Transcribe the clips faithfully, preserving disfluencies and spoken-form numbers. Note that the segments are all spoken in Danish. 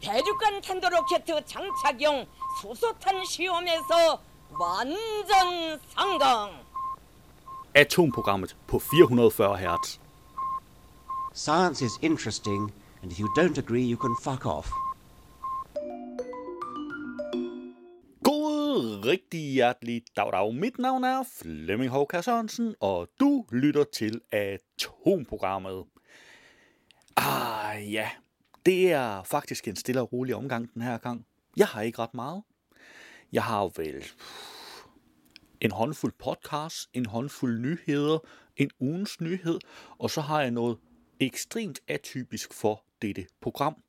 대륙간 탄도 로켓 장착용 수소탄 시험에서 완전 성공. Atomprogrammet på fire hundrede og fyrre hertz. Science is interesting, and if you don't agree, you can fuck off. God rigtig hjertelig dag dag. Mit navn er Flemming H. K. Sørensen, og du lytter til Atomprogrammet. Ah ja, det er faktisk en stille og rolig omgang den her gang. Jeg har ikke ret meget. Jeg har vel en håndfuld podcast, en håndfuld nyheder, en ugens nyhed, og så har jeg noget ekstremt atypisk for dette program.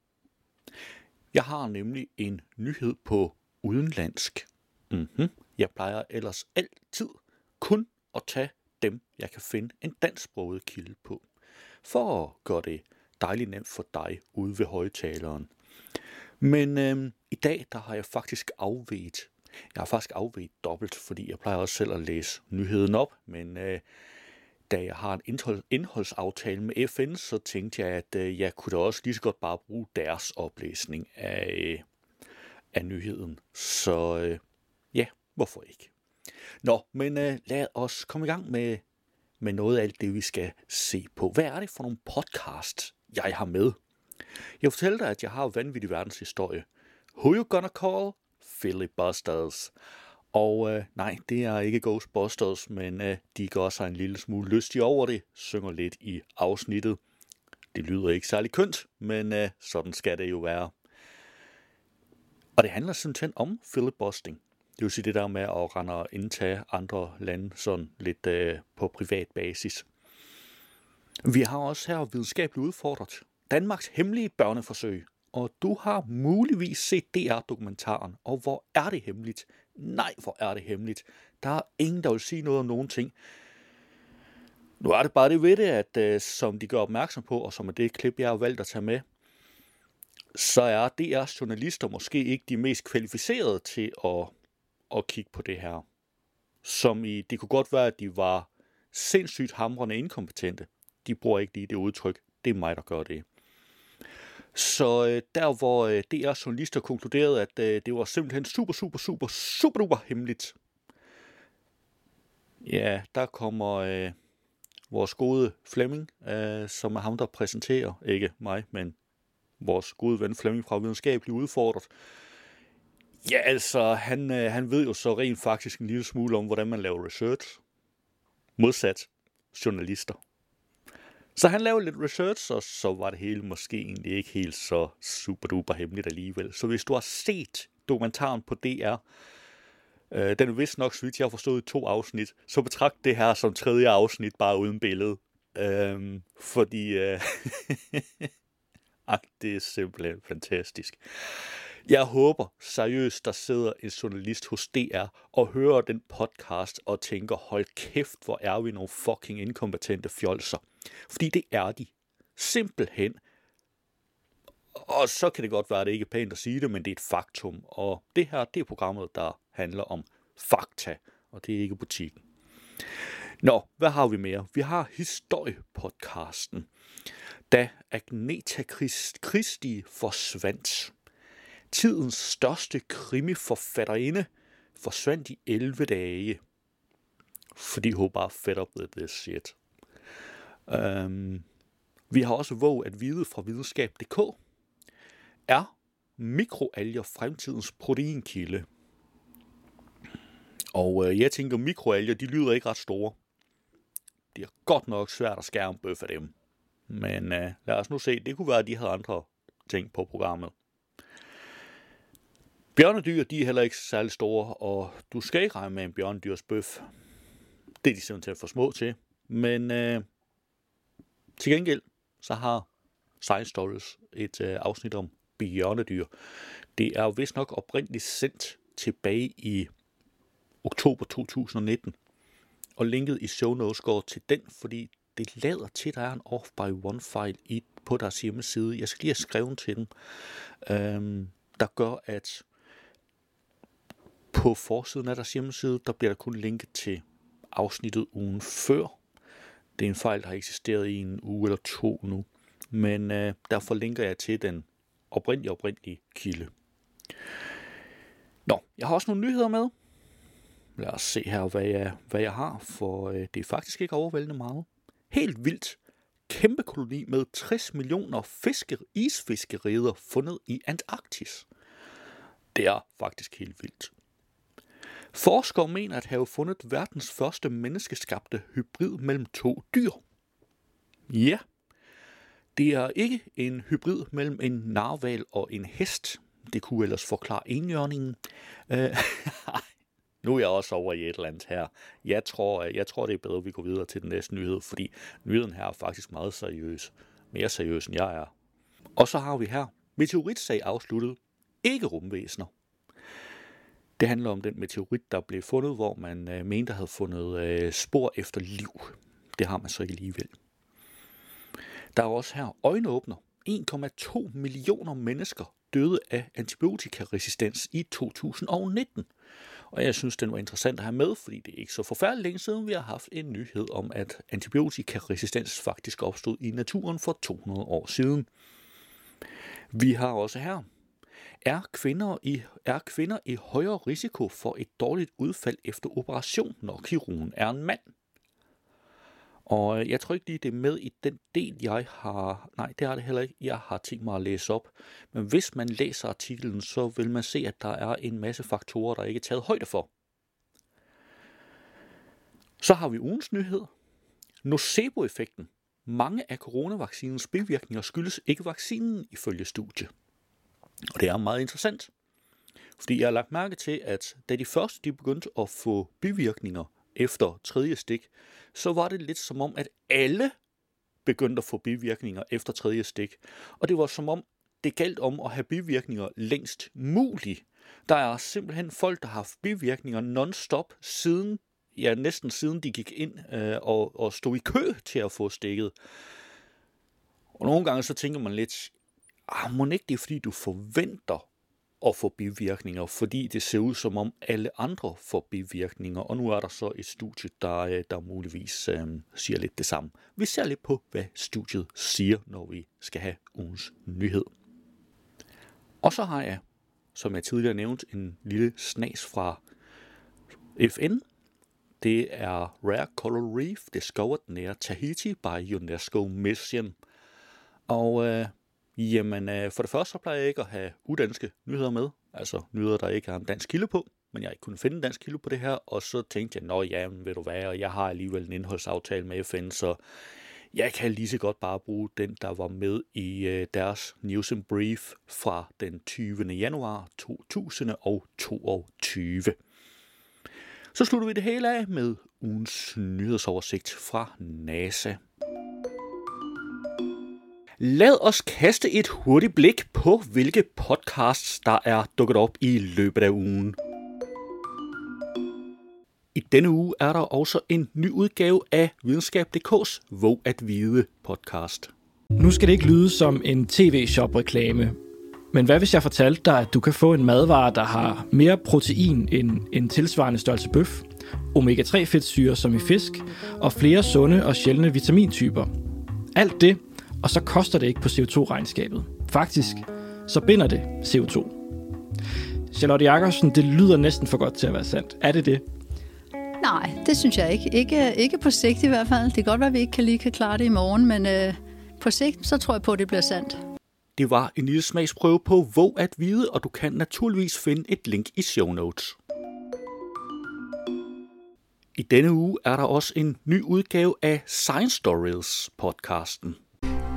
Jeg har nemlig en nyhed på udenlandsk. Mm-hmm. Jeg plejer ellers altid kun at tage dem, jeg kan finde en dansksproget kilde på, for at gøre det dejligt nemt for dig ude ved højtaleren. Men øhm, i dag der har jeg faktisk afveget. Jeg har faktisk afveget dobbelt, fordi jeg plejer også selv at læse nyheden op, men øh, da jeg har en indhold, indholdsaftale med F N, så tænkte jeg, at øh, jeg kunne da også lige så godt bare bruge deres oplæsning af, øh, af nyheden. Så øh, ja, hvorfor ikke? Nå, men øh, lad os komme i gang med, med noget af alt det, vi skal se på. Hvad er det for nogle podcast, jeg har med? Jeg fortæller dig, at jeg har vanvittig verdenshistorie. Who you gonna call? Philly Busters. Og øh, nej, det er ikke Ghost Busters, men øh, de gør sig en lille smule lystige over det, synger lidt i afsnittet. Det lyder ikke særlig kønt, men øh, sådan skal det jo være. Og det handler simpelthen om filibustering. Det vil sige det der med at rende og indtage andre lande sådan lidt øh, på privat basis. Vi har også her videnskabeligt udfordret. Danmarks hemmelige børneforsøg. Og du har muligvis set D R-dokumentaren. Og hvor er det hemmeligt? Nej, hvor er det hemmeligt. Der er ingen, der vil sige noget om nogen ting. Nu er det bare det ved det, at øh, som de gør opmærksom på, og som er det klip, jeg har valgt at tage med, så er D R's journalister måske ikke de mest kvalificerede til at, at kigge på det her. Som i, det kunne godt være, at de var sindssygt hamrende inkompetente. De bruger ikke lige det udtryk. Det er mig, der gør det. Så der, hvor D R's journalister konkluderede, at det var simpelthen super, super, super, super duper hemmeligt. Ja, der kommer øh, vores gode Flemming, øh, som er ham, der præsenterer, ikke mig, men vores gode ven Flemming fra Videnskabeligt Udfordret. Ja, altså, han, øh, han ved jo så rent faktisk en lille smule om, hvordan man laver research. Modsat journalister. Så han lavede lidt research, og så var det hele måske egentlig ikke helt så super duper hemmeligt alligevel. Så hvis du har set dokumentaren på D R, øh, den er vist nok, så vidt jeg har forstået, i to afsnit, så betragt det her som tredje afsnit, bare uden billede. Øh, fordi øh, ach, det er simpelthen fantastisk. Jeg håber seriøst, der sidder en journalist hos D R og hører den podcast og tænker, hold kæft, hvor er vi nogle fucking inkompetente fjolser. Fordi det er de. Simpelthen. Og så kan det godt være, at det ikke er pænt at sige det, men det er et faktum. Og det her, det er programmet, der handler om fakta, og det er ikke butikken. Nå, hvad har vi mere? Vi har historiepodcasten. Da Agneta Christi forsvandt. Tidens største krimiforfatterinde forsvandt i elleve dage. Fordi hun bare fed up with this shit. Um, vi har også våget at vide fra videnskab punktum d k. Er mikroalger fremtidens proteinkilde? Og øh, jeg tænker, mikroalger, de lyder ikke ret store. Det er godt nok svært at skære en bøf af dem. Men øh, lad os nu se, det kunne være, at de havde andre ting på programmet. Bjørnedyr, de er heller ikke særlig store, og du skal ikke regne med en bjørnedyrs bøf. Det er de simpelthen for små til. Men øh, til gengæld, så har Science Stories et øh, afsnit om bjørnedyr. Det er jo vist nok oprindeligt sendt tilbage i oktober to tusind og nitten. Og linket i show notes går til den, fordi det lader til, at der er en off-by-one-fejl i, på deres hjemmeside. Jeg skal lige have skrevet til dem, øhm, der gør, at på forsiden af deres hjemmeside, der bliver der kun linket til afsnittet ugen før. Det er en fejl, der har eksisteret i en uge eller to nu. Men øh, derfor linker jeg til den oprindelige, oprindelige kilde. Nå, jeg har også nogle nyheder med. Lad os se her, hvad jeg, hvad jeg har, for øh, det er faktisk ikke overvældende meget. Helt vildt. Kæmpe koloni med tres millioner fisker, isfiskereder fundet i Antarktis. Det er faktisk helt vildt. Forskere mener at have fundet verdens første menneskeskabte hybrid mellem to dyr. Ja, det er ikke en hybrid mellem en narval og en hest. Det kunne ellers forklare enhjørningen. Øh, nu er jeg også over i et eller andet her. Jeg tror, jeg tror det er bedre, at vi går videre til den næste nyhed, fordi nyheden her er faktisk meget seriøs. Mere seriøs, end jeg er. Og så har vi her. Meteoritsag afsluttet. Ikke rumvæsener. Det handler om den meteorit, der blev fundet, hvor man øh, mente, der havde fundet øh, spor efter liv. Det har man så ikke alligevel. Der er også her øjenåbner. en komma to millioner mennesker døde af antibiotikaresistens i to tusind og nitten. Og jeg synes, den var interessant at have med, fordi det er ikke så forfærdeligt længe siden, vi har haft en nyhed om, at antibiotikaresistens faktisk opstod i naturen for to hundrede år siden. Vi har også her. Er kvinder i, er kvinder i højere risiko for et dårligt udfald efter operation, når kirurgen er en mand? Og jeg tror ikke lige, det er med i den del, jeg har... Nej, det er det heller ikke. Jeg har tænkt mig at læse op. Men hvis man læser artiklen, så vil man se, at der er en masse faktorer, der ikke er taget højde for. Så har vi ugens nyhed. Nocebo-effekten. Mange af coronavaccinens bivirkninger skyldes ikke vaccinen ifølge studie. Og det er meget interessant, fordi jeg har lagt mærke til, at da de første de begyndte at få bivirkninger efter tredje stik, så var det lidt som om, at alle begyndte at få bivirkninger efter tredje stik. Og det var som om, det galt om at have bivirkninger længst muligt. Der er simpelthen folk, der har haft bivirkninger non-stop siden, ja næsten siden de gik ind øh, og, og stod i kø til at få stikket. Og nogle gange så tænker man lidt... Ah, mon ikke det er, fordi du forventer at få bivirkninger, fordi det ser ud som om alle andre får bivirkninger, og nu er der så et studie, der, der muligvis øh, siger lidt det samme. Vi ser lidt på, hvad studiet siger, når vi skal have ugens nyhed. Og så har jeg, som jeg tidligere nævnte, en lille snas fra F N. Det er Rare Coral Reef discovered near Tahiti by UNESCO Mission. Og... Øh, Jamen, for det første så plejer jeg ikke at have udanske nyheder med, altså nyheder, der ikke har en dansk kilde på, men jeg ikke kunne finde en dansk kilde på det her, og så tænkte jeg, nå ja, ved du hvad, og jeg har alligevel en indholdsaftale med F N, så jeg kan lige så godt bare bruge den, der var med i deres News and Brief fra den tyvende januar to tusind og toogtyve. Så slutter vi det hele af med ugens nyhedsoversigt fra NASA. Lad os kaste et hurtigt blik på, hvilke podcasts, der er dukket op i løbet af ugen. I denne uge er der også en ny udgave af videnskab punktum d k's Våg at vide podcast. Nu skal det ikke lyde som en tv-shop-reklame. Men hvad hvis jeg fortalte dig, at du kan få en madvare, der har mere protein end en tilsvarende størrelse bøf, omega tre fedtsyre som i fisk, og flere sunde og sjældne vitamintyper. Alt det. Og så koster det ikke på C O to-regnskabet. Faktisk, så binder det C O to. Charlotte Jacobsen, det lyder næsten for godt til at være sandt. Er det det? Nej, det synes jeg ikke. Ikke, ikke på sigt i hvert fald. Det kan godt være, at vi ikke kan lige kan klare det i morgen, men øh, på sigt, så tror jeg på, at det bliver sandt. Det var en lille smagsprøve på Våg at vide, og du kan naturligvis finde et link i show notes. I denne uge er der også en ny udgave af Science Stories podcasten.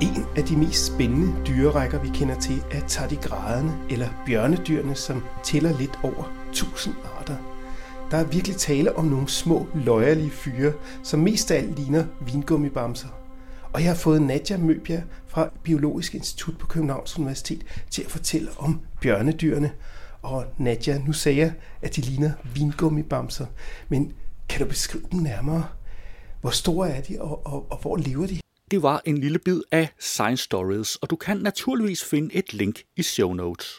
En af de mest spændende dyrerækker, vi kender til, er tardigraderne, eller bjørnedyrene, som tæller lidt over tusind arter. Der er virkelig tale om nogle små, løjerlige fyre, som mest af alt ligner vingummibamser. Og jeg har fået Nadja Møbjerg fra Biologisk Institut på Københavns Universitet til at fortælle om bjørnedyrene. Og Nadja, nu sagde jeg, at de ligner vingummibamser, men kan du beskrive dem nærmere? Hvor store er de, og, og, og hvor lever de? Det var en lille bid af Science Stories, og du kan naturligvis finde et link i show notes.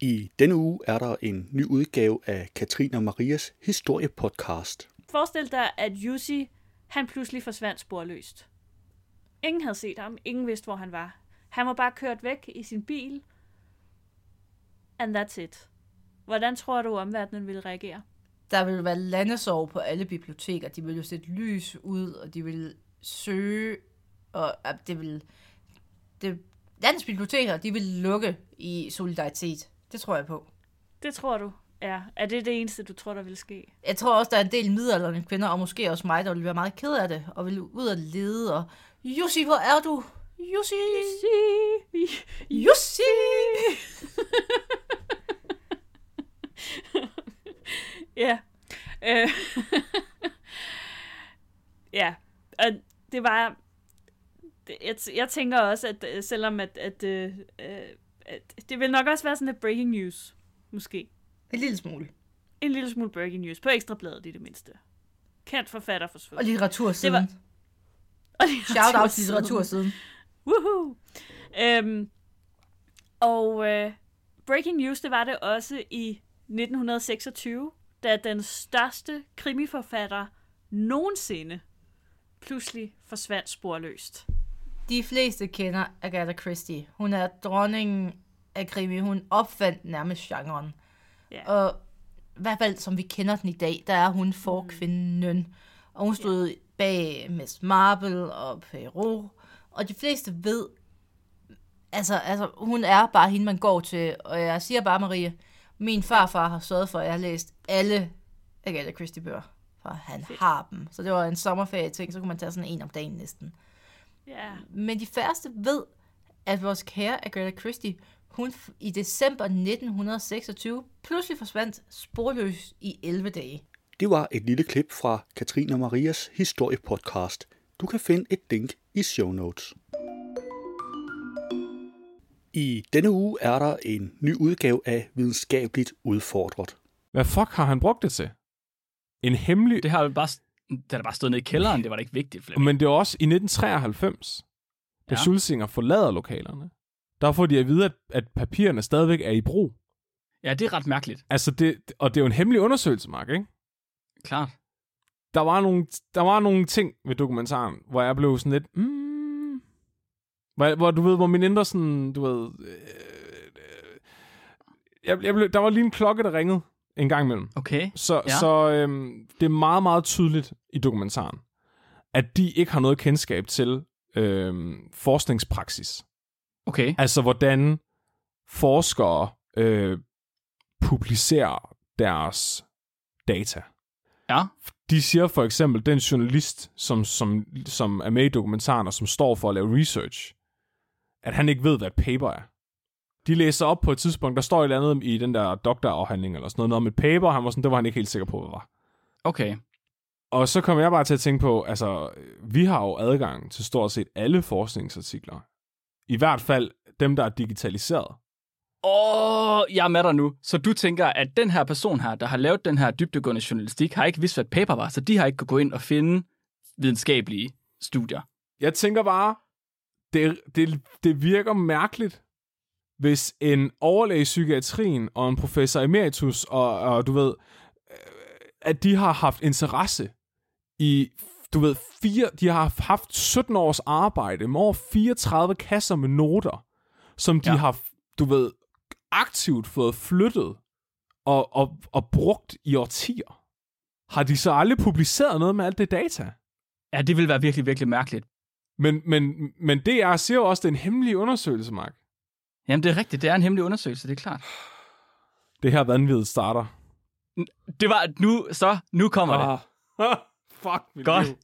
I denne uge er der en ny udgave af Katrine og Marias historiepodcast. Forestil dig, at Jussi, han pludselig forsvandt sporløst. Ingen havde set ham, ingen vidste, hvor han var. Han var bare kørt væk i sin bil, and that's it. Hvordan tror du, omverdenen ville reagere? Der ville være landesorg på alle biblioteker. De ville jo sætte lys ud, og de ville søge, og det ville... Det, landets biblioteker, de ville lukke i solidaritet. Det tror jeg på. Det tror du? Ja, er det det eneste, du tror, der vil ske? Jeg tror også, der er en del midaldrende kvinder, og måske også mig, der vil være meget ked af det, og vil ud og lede, og Jussi, hvor er du? Jussi! Jussi! Jussi! Ja. Øh. Ja, og det var... Jeg, jeg tænker også, at selvom at, at, at, at... Det vil nok også være sådan et breaking news, måske. En lille smule. En lille smule breaking news. På Ekstra Bladet i det mindste. Kendt forfatter forsvundet. Og litteratursiden. Var... Og litteratursiden. Shout out til litteratursiden. Woohoo! Øhm, og øh, breaking news, det var det også i nitten seksogtyve, da den største krimiforfatter nogensinde pludselig forsvandt sporløst. De fleste kender Agatha Christie. Hun er dronningen af krimi. Hun opfandt nærmest genren. Yeah. Og i hvert fald, som vi kender den i dag, der er hun forkvinden. Mm. Og hun stod yeah. bag Miss Marple og Poirot. Og de fleste ved, altså, altså hun er bare hende, man går til. Og jeg siger bare, Marie, min farfar har sørget for, at jeg har læst alle Agatha Christie-bøger. For han Fedt. har dem. Så det var en sommerferie-ting, så kunne man tage sådan en om dagen næsten. Yeah. Men de færreste ved, at vores kære Agatha Christie... Hun i december nitten seksogtyve pludselig forsvandt sporløst i elleve dage. Det var et lille klip fra Katrine og Marias historiepodcast. Du kan finde et link i show notes. I denne uge er der en ny udgave af Videnskabeligt Udfordret. Hvad fuck har han brugt det til? En hemmelig... Det har bare, det har bare stået nede i kælderen, det var da ikke vigtigt. Flemming. Men det var også i nitten treoghalvfems, da ja. Schulzinger forlader lokalerne. Der får de at vide, at, at papirerne stadigvæk er i brug. Ja, det er ret mærkeligt. Altså, det, og det er jo en hemmelig undersøgelse, Mark, ikke? Klart. Der var nogle, der var nogle ting ved dokumentaren, hvor jeg blev sådan lidt... Mm, hvor, hvor du ved, hvor min indre sådan... Du ved... Øh, øh, jeg, jeg blev, der var lige en klokke, der ringede en gang imellem. Okay. Så, ja. så øh, det er meget, meget tydeligt i dokumentaren, at de ikke har noget kendskab til øh, forskningspraksis. Okay. Altså, hvordan forskere øh, publicerer deres data. Ja. De siger for eksempel, den journalist, som, som, som er med i dokumentaren, og som står for at lave research, at han ikke ved, hvad et paper er. De læser op på et tidspunkt, der står et eller andet i den der doktorafhandling, eller sådan noget, noget om et paper, han var sådan, det var han ikke helt sikker på, hvad var. Okay. Og så kom jeg bare til at tænke på, altså, vi har jo adgang til stort set alle forskningsartikler. I hvert fald dem, der er digitaliseret. Åh, oh, jeg er med dig nu. Så du tænker, at den her person her, der har lavet den her dybdegående journalistik, har ikke vidst, hvad et paper var, så de har ikke kunnet gå ind og finde videnskabelige studier. Jeg tænker bare, det, det, det virker mærkeligt, hvis en overlæge i psykiatrien og en professor emeritus, og, og du ved, at de har haft interesse i... Du ved, fire, de har haft sytten års arbejde med over fireogtredive kasser med noter, som de ja. har, du ved, aktivt fået flyttet og, og, og brugt i årtier. Har de så aldrig publiceret noget med alt det data? Ja, det ville være virkelig, virkelig mærkeligt. Men, men, men D R siger jo også, det er en hemmelig undersøgelse, Mark. Jamen, det er rigtigt. Det er en hemmelig undersøgelse, det er klart. Det her vanvittigt starter. Det var, nu så, nu kommer ah. det. Fuck, mit liv.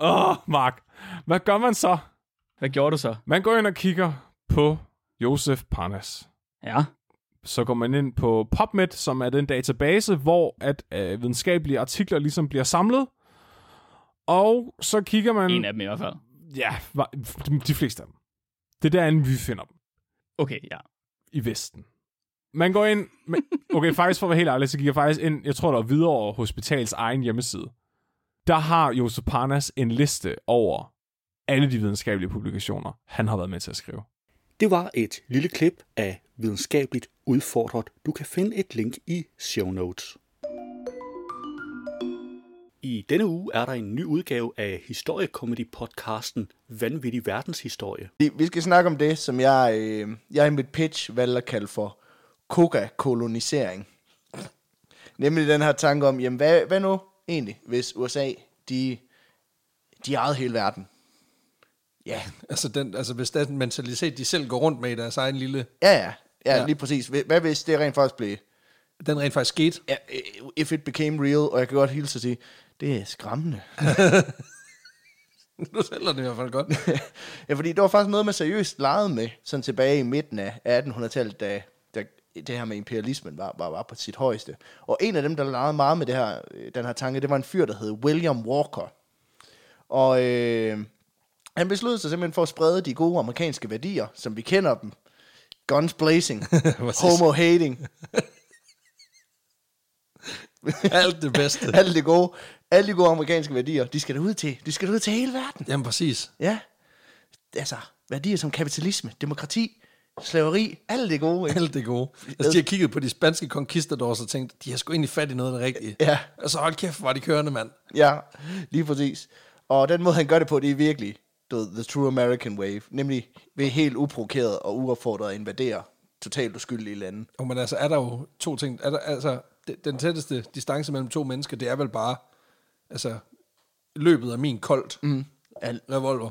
Åh, oh, Mark. Hvad gør man så? Hvad gjorde du så? Man går ind og kigger på Josef Parnas. Ja. Så går man ind på PubMed, som er den database, hvor at øh, videnskabelige artikler ligesom bliver samlet. Og så kigger man... En af dem i hvert fald. Ja, de fleste af dem. Det er derinde, vi finder dem. Okay, ja. I Vesten. Man går ind... Man... Okay, faktisk for at være helt ærlig, så gik jeg faktisk ind... Jeg tror, der er Hvidovre Hospitals egen hjemmeside. Der har Josef Parnas en liste over alle de videnskabelige publikationer, han har været med til at skrive. Det var et lille klip af Videnskabeligt Udfordret. Du kan finde et link i show notes. I denne uge er der en ny udgave af historiekomedy-podcasten Vanvittig verdenshistorie. Vi skal snakke om det, som jeg, øh, jeg i mit pitch valgte at kalde for coca-kolonisering. Nemlig den her tanke om, jamen hvad, hvad nu egentlig, hvis U S A, de, de ejede hele verden? Ja, altså, den, altså hvis den mentalitet, de selv går rundt med i deres egen lille... Ja, ja, ja, ja. Lige præcis. Hvad hvis det rent faktisk blev... Den rent faktisk skete? Ja, if it became real, og jeg kan godt hilse at sige, det er skræmmende. Nu sælger det i hvert fald godt. Ja, fordi det var faktisk noget, man seriøst legede med, sådan tilbage i midten af attenhundredetallet, da, da det her med imperialismen var, var, var på sit højeste. Og en af dem, der legede meget med det her, den her tanke, det var en fyr, der hed William Walker. Og øh, han besluttede sig simpelthen for at sprede de gode amerikanske værdier, som vi kender dem. Guns blazing, homo-hating. Alt det bedste. Alt det gode. Alle de gode amerikanske værdier, de skal derud til. De skal derud til hele verden. Jamen præcis. Ja. Altså, værdier som kapitalisme, demokrati, slaveri, alt det gode. Ikke? Alt det gode. Altså, de har kigget på de spanske conquistadors og tænkt, de har sgu egentlig fat i noget af det rigtige. Ja. Altså, hold kæft, var de kørende, mand. Ja, lige præcis. Og den måde, han gør det på, det er virkelig the, the true American wave. Nemlig ved helt uprovokeret og uopfordret at invadere totalt uskyldige lande. Og men altså, er der jo to ting. Er der, altså... Den tætteste distance mellem to mennesker, det er vel bare, altså, løbet af min koldt mm. revolver.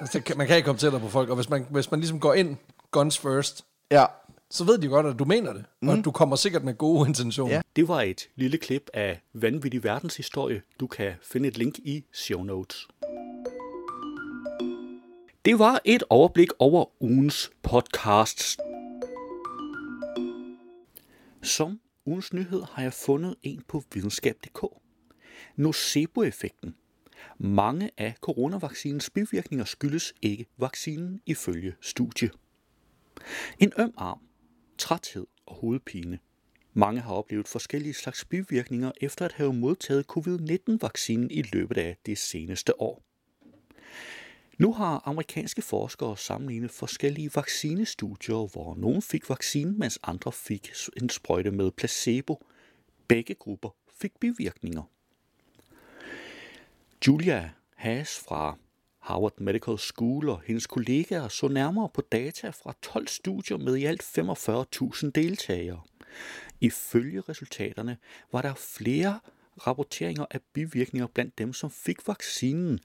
Altså, man kan ikke komme tættere på folk, og hvis man, hvis man ligesom går ind, guns first, ja. Så ved de godt, at du mener det, mm. og du kommer sikkert med gode intentioner. Ja. Det var et lille klip af Vanvittig verdenshistorie. Du kan finde et link i show notes. Det var et overblik over ugens podcasts. Som ugens nyhed har jeg fundet en på videnskab punktum d k. Nocebo-effekten. Mange af coronavaccinens bivirkninger skyldes ikke vaccinen ifølge studie. En øm arm, træthed og hovedpine. Mange har oplevet forskellige slags bivirkninger efter at have modtaget covid nitten vaccinen i løbet af det seneste år. Nu har amerikanske forskere sammenlignet forskellige vaccinestudier, hvor nogle fik vaccinen, mens andre fik en sprøjte med placebo. Begge grupper fik bivirkninger. Julia Haas fra Harvard Medical School og hendes kollegaer så nærmere på data fra tolv studier med i alt femogfyrre tusind deltagere. Ifølge resultaterne var der flere rapporteringer af bivirkninger blandt dem, som fik vaccinen,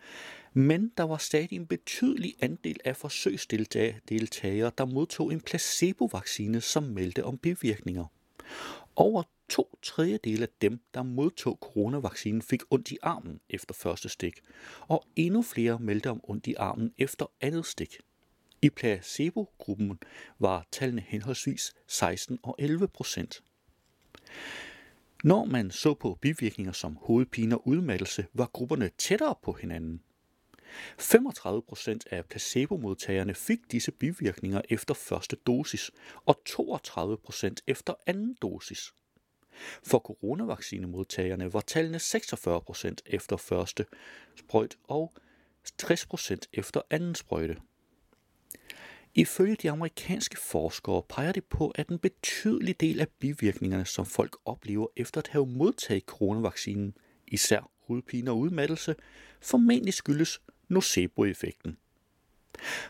men der var stadig en betydelig andel af forsøgsdeltagere, der modtog en placebovaccine, som meldte om bivirkninger. Over to tredjedele af dem, der modtog coronavaccinen, fik ondt i armen efter første stik, og endnu flere meldte om ondt i armen efter andet stik. I placebogruppen var tallene henholdsvis seksten og elleve procent. Når man så på bivirkninger som hovedpine og udmattelse, var grupperne tættere på hinanden. femogtredive procent af placebomodtagerne fik disse bivirkninger efter første dosis, og toogtredive procent efter anden dosis. For coronavaccinemodtagerne var tallene seksogfyrre procent efter første sprøjt og tres procent efter anden sprøjte. Ifølge de amerikanske forskere peger det på, at en betydelig del af bivirkningerne, som folk oplever efter at have modtaget coronavaccinen, især hovedpine og udmattelse, formentlig skyldes nocebo-effekten.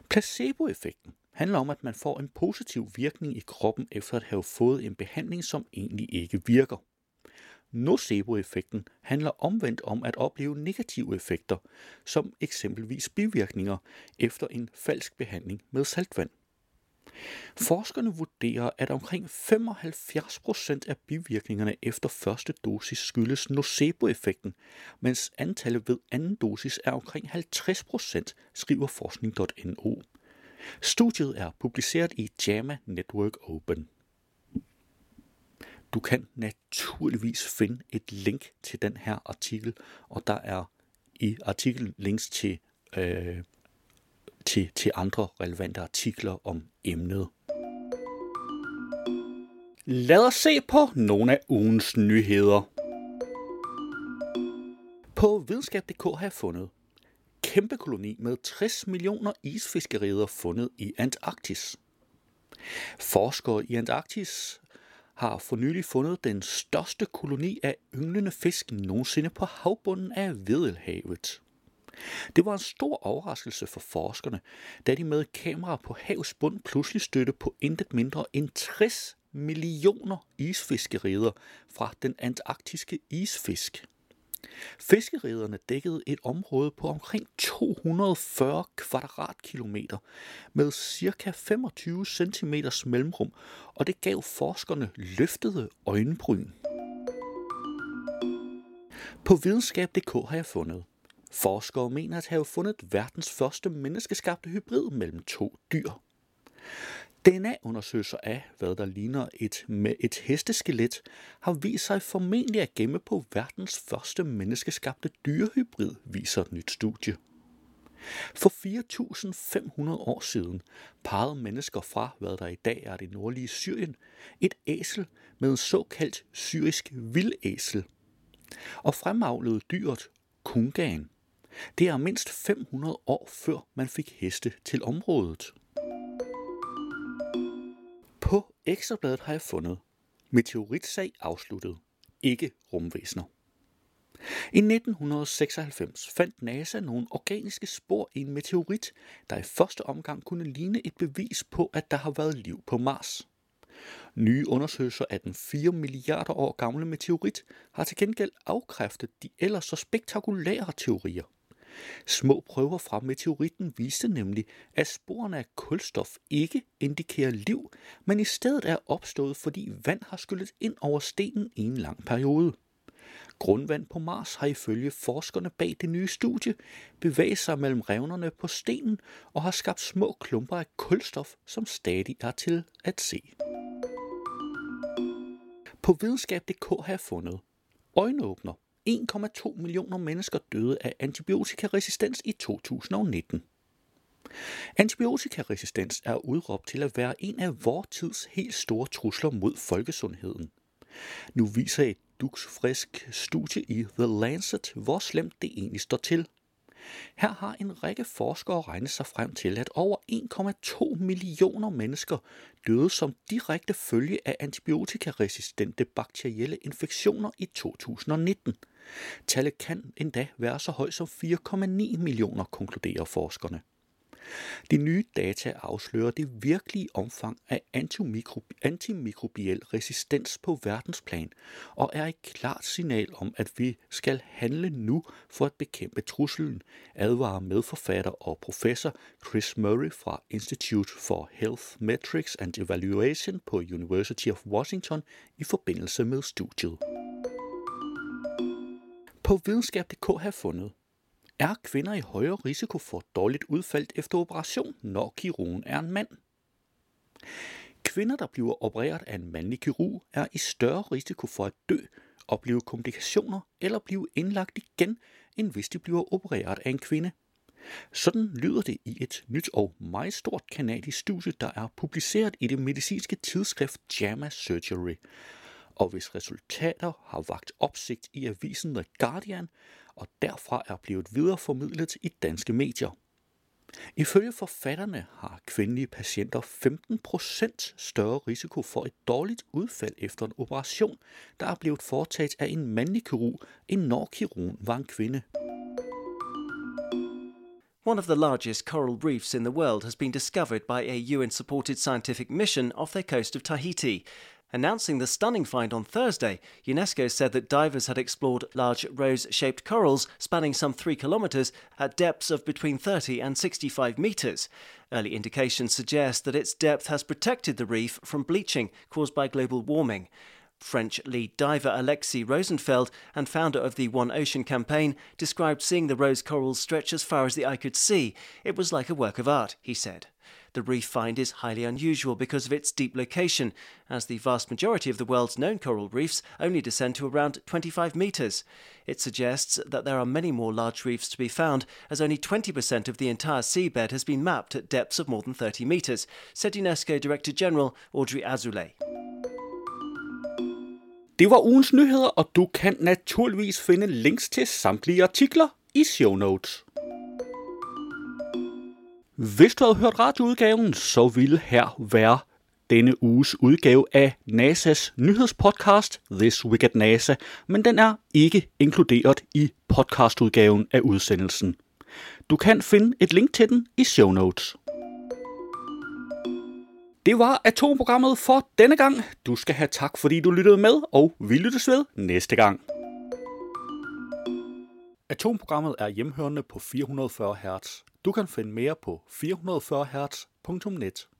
Placebo-effekten handler om, at man får en positiv virkning i kroppen efter at have fået en behandling, som egentlig ikke virker. Nocebo-effekten handler omvendt om at opleve negative effekter, som eksempelvis bivirkninger efter en falsk behandling med saltvand. Forskerne vurderer, at omkring femoghalvfjerds procent af bivirkningerne efter første dosis skyldes nocebo-effekten, mens antallet ved anden dosis er omkring halvtreds procent, skriver forskning punktum n o. Studiet er publiceret i JAMA Network Open. Du kan naturligvis finde et link til den her artikel, og der er i artiklen links til, øh, til, til andre relevante artikler om emnet. Lad os se på nogle af ugens nyheder. På videnskab punktum d k har jeg fundet kæmpe koloni med tres millioner isfiskereder fundet i Antarktis. Forskere i Antarktis har for nylig fundet den største koloni af ynglende fisk nogensinde på havbunden af Weddellhavet. Det var en stor overraskelse for forskerne, da de med kameraer på havets bund pludselig stødte på intet mindre end tres millioner isfiskereder fra den antarktiske isfisk. Fiskerederne dækkede et område på omkring to hundrede og fyrre kvadratkilometer med ca. femogtyve centimeter mellemrum, og det gav forskerne løftede øjenbryn. På videnskab punktum d k har jeg fundet. Forskere mener at have fundet verdens første menneskeskabte hybrid mellem to dyr. D N A-undersøgelser af, hvad der ligner et, med et hesteskelet, har vist sig formentlig at gemme på verdens første menneskeskabte dyrehybrid, viser et nyt studie. For fire tusind fem hundrede år siden parrede mennesker fra, hvad der i dag er det nordlige Syrien, et æsel med en såkaldt syrisk vildæsel, og fremavlede dyret kungan. Det er mindst fem hundrede år før man fik heste til området. På Ekstra Bladet har jeg fundet. Meteoritsag afsluttet. Ikke rumvæsener. I nitten seksoghalvfems fandt NASA nogle organiske spor i en meteorit, der i første omgang kunne ligne et bevis på, at der har været liv på Mars. Nye undersøgelser af den fire milliarder år gamle meteorit har til gengæld afkræftet de ellers så spektakulære teorier. Små prøver fra meteoritten viste nemlig, at sporene af kulstof ikke indikerer liv, men i stedet er opstået, fordi vand har skyllet ind over stenen i en lang periode. Grundvand på Mars har ifølge forskerne bag det nye studie bevæget sig mellem revnerne på stenen og har skabt små klumper af kulstof, som stadig er til at se. På videnskab punktum d k har jeg fundet øjenåbner. en komma to millioner mennesker døde af antibiotikaresistens i to tusind og nitten. Antibiotikaresistens er udråbt til at være en af vor tids helt store trusler mod folkesundheden. Nu viser et duksfrisk studie i The Lancet, hvor slemt det egentlig står til. Her har en række forskere regnet sig frem til, at over en komma to millioner mennesker døde som direkte følge af antibiotikaresistente bakterielle infektioner i to tusind og nitten. Tallet kan endda være så højt som fire komma ni millioner, konkluderer forskerne. De nye data afslører det virkelige omfang af antimikrobiel resistens på verdensplan og er et klart signal om, at vi skal handle nu for at bekæmpe truslen, advarer medforfatter og professor Chris Murray fra Institute for Health Metrics and Evaluation på University of Washington i forbindelse med studiet. På videnskab punktum d k har fundet. Er kvinder i højere risiko for dårligt udfald efter operation, når kirurgen er en mand? Kvinder, der bliver opereret af en mandlig kirurg, er i større risiko for at dø, opleve komplikationer eller blive indlagt igen, end hvis de bliver opereret af en kvinde. Sådan lyder det i et nyt og meget stort kanadisk studie, der er publiceret i det medicinske tidsskrift JAMA Surgery, og hvis resultater har vakt opsigt i avisen The Guardian, og derfra er blevet videreformidlet i danske medier. Ifølge forfatterne har kvindelige patienter femten procent større risiko for et dårligt udfald efter en operation, der er blevet foretaget af en mandlig kirurg, end når kirurgen var en kvinde. One of the largest coral reefs in the world has been discovered by a U N-supported scientific mission off the coast of Tahiti. Announcing the stunning find on Thursday, UNESCO said that divers had explored large rose-shaped corals spanning some three kilometres at depths of between thirty and sixty-five metres. Early indications suggest that its depth has protected the reef from bleaching caused by global warming. French lead diver Alexis Rosenfeld and founder of the One Ocean campaign described seeing the rose corals stretch as far as the eye could see. It was like a work of art, he said. The reef find is highly unusual because of its deep location, as the vast majority of the world's known coral reefs only descend to around twenty-five metres. It suggests that there are many more large reefs to be found, as only twenty percent of the entire seabed has been mapped at depths of more than thirty metres, said UNESCO Director General Audrey Azoulay. Det var ugens nyheder, og du kan naturligvis finde links til samtlige artikler i show notes. Hvis du havde hørt radioudgaven, så ville her være denne uges udgave af NASAs nyhedspodcast This Week at NASA, men den er ikke inkluderet i podcastudgaven af udsendelsen. Du kan finde et link til den i show notes. Det var atomprogrammet for denne gang. Du skal have tak, fordi du lyttede med, og vi lyttes ved næste gang. Atomprogrammet er hjemhørende på fire hundrede og fyrre hertz. Du kan finde mere på fire hundrede og fyrre hertz punktum net.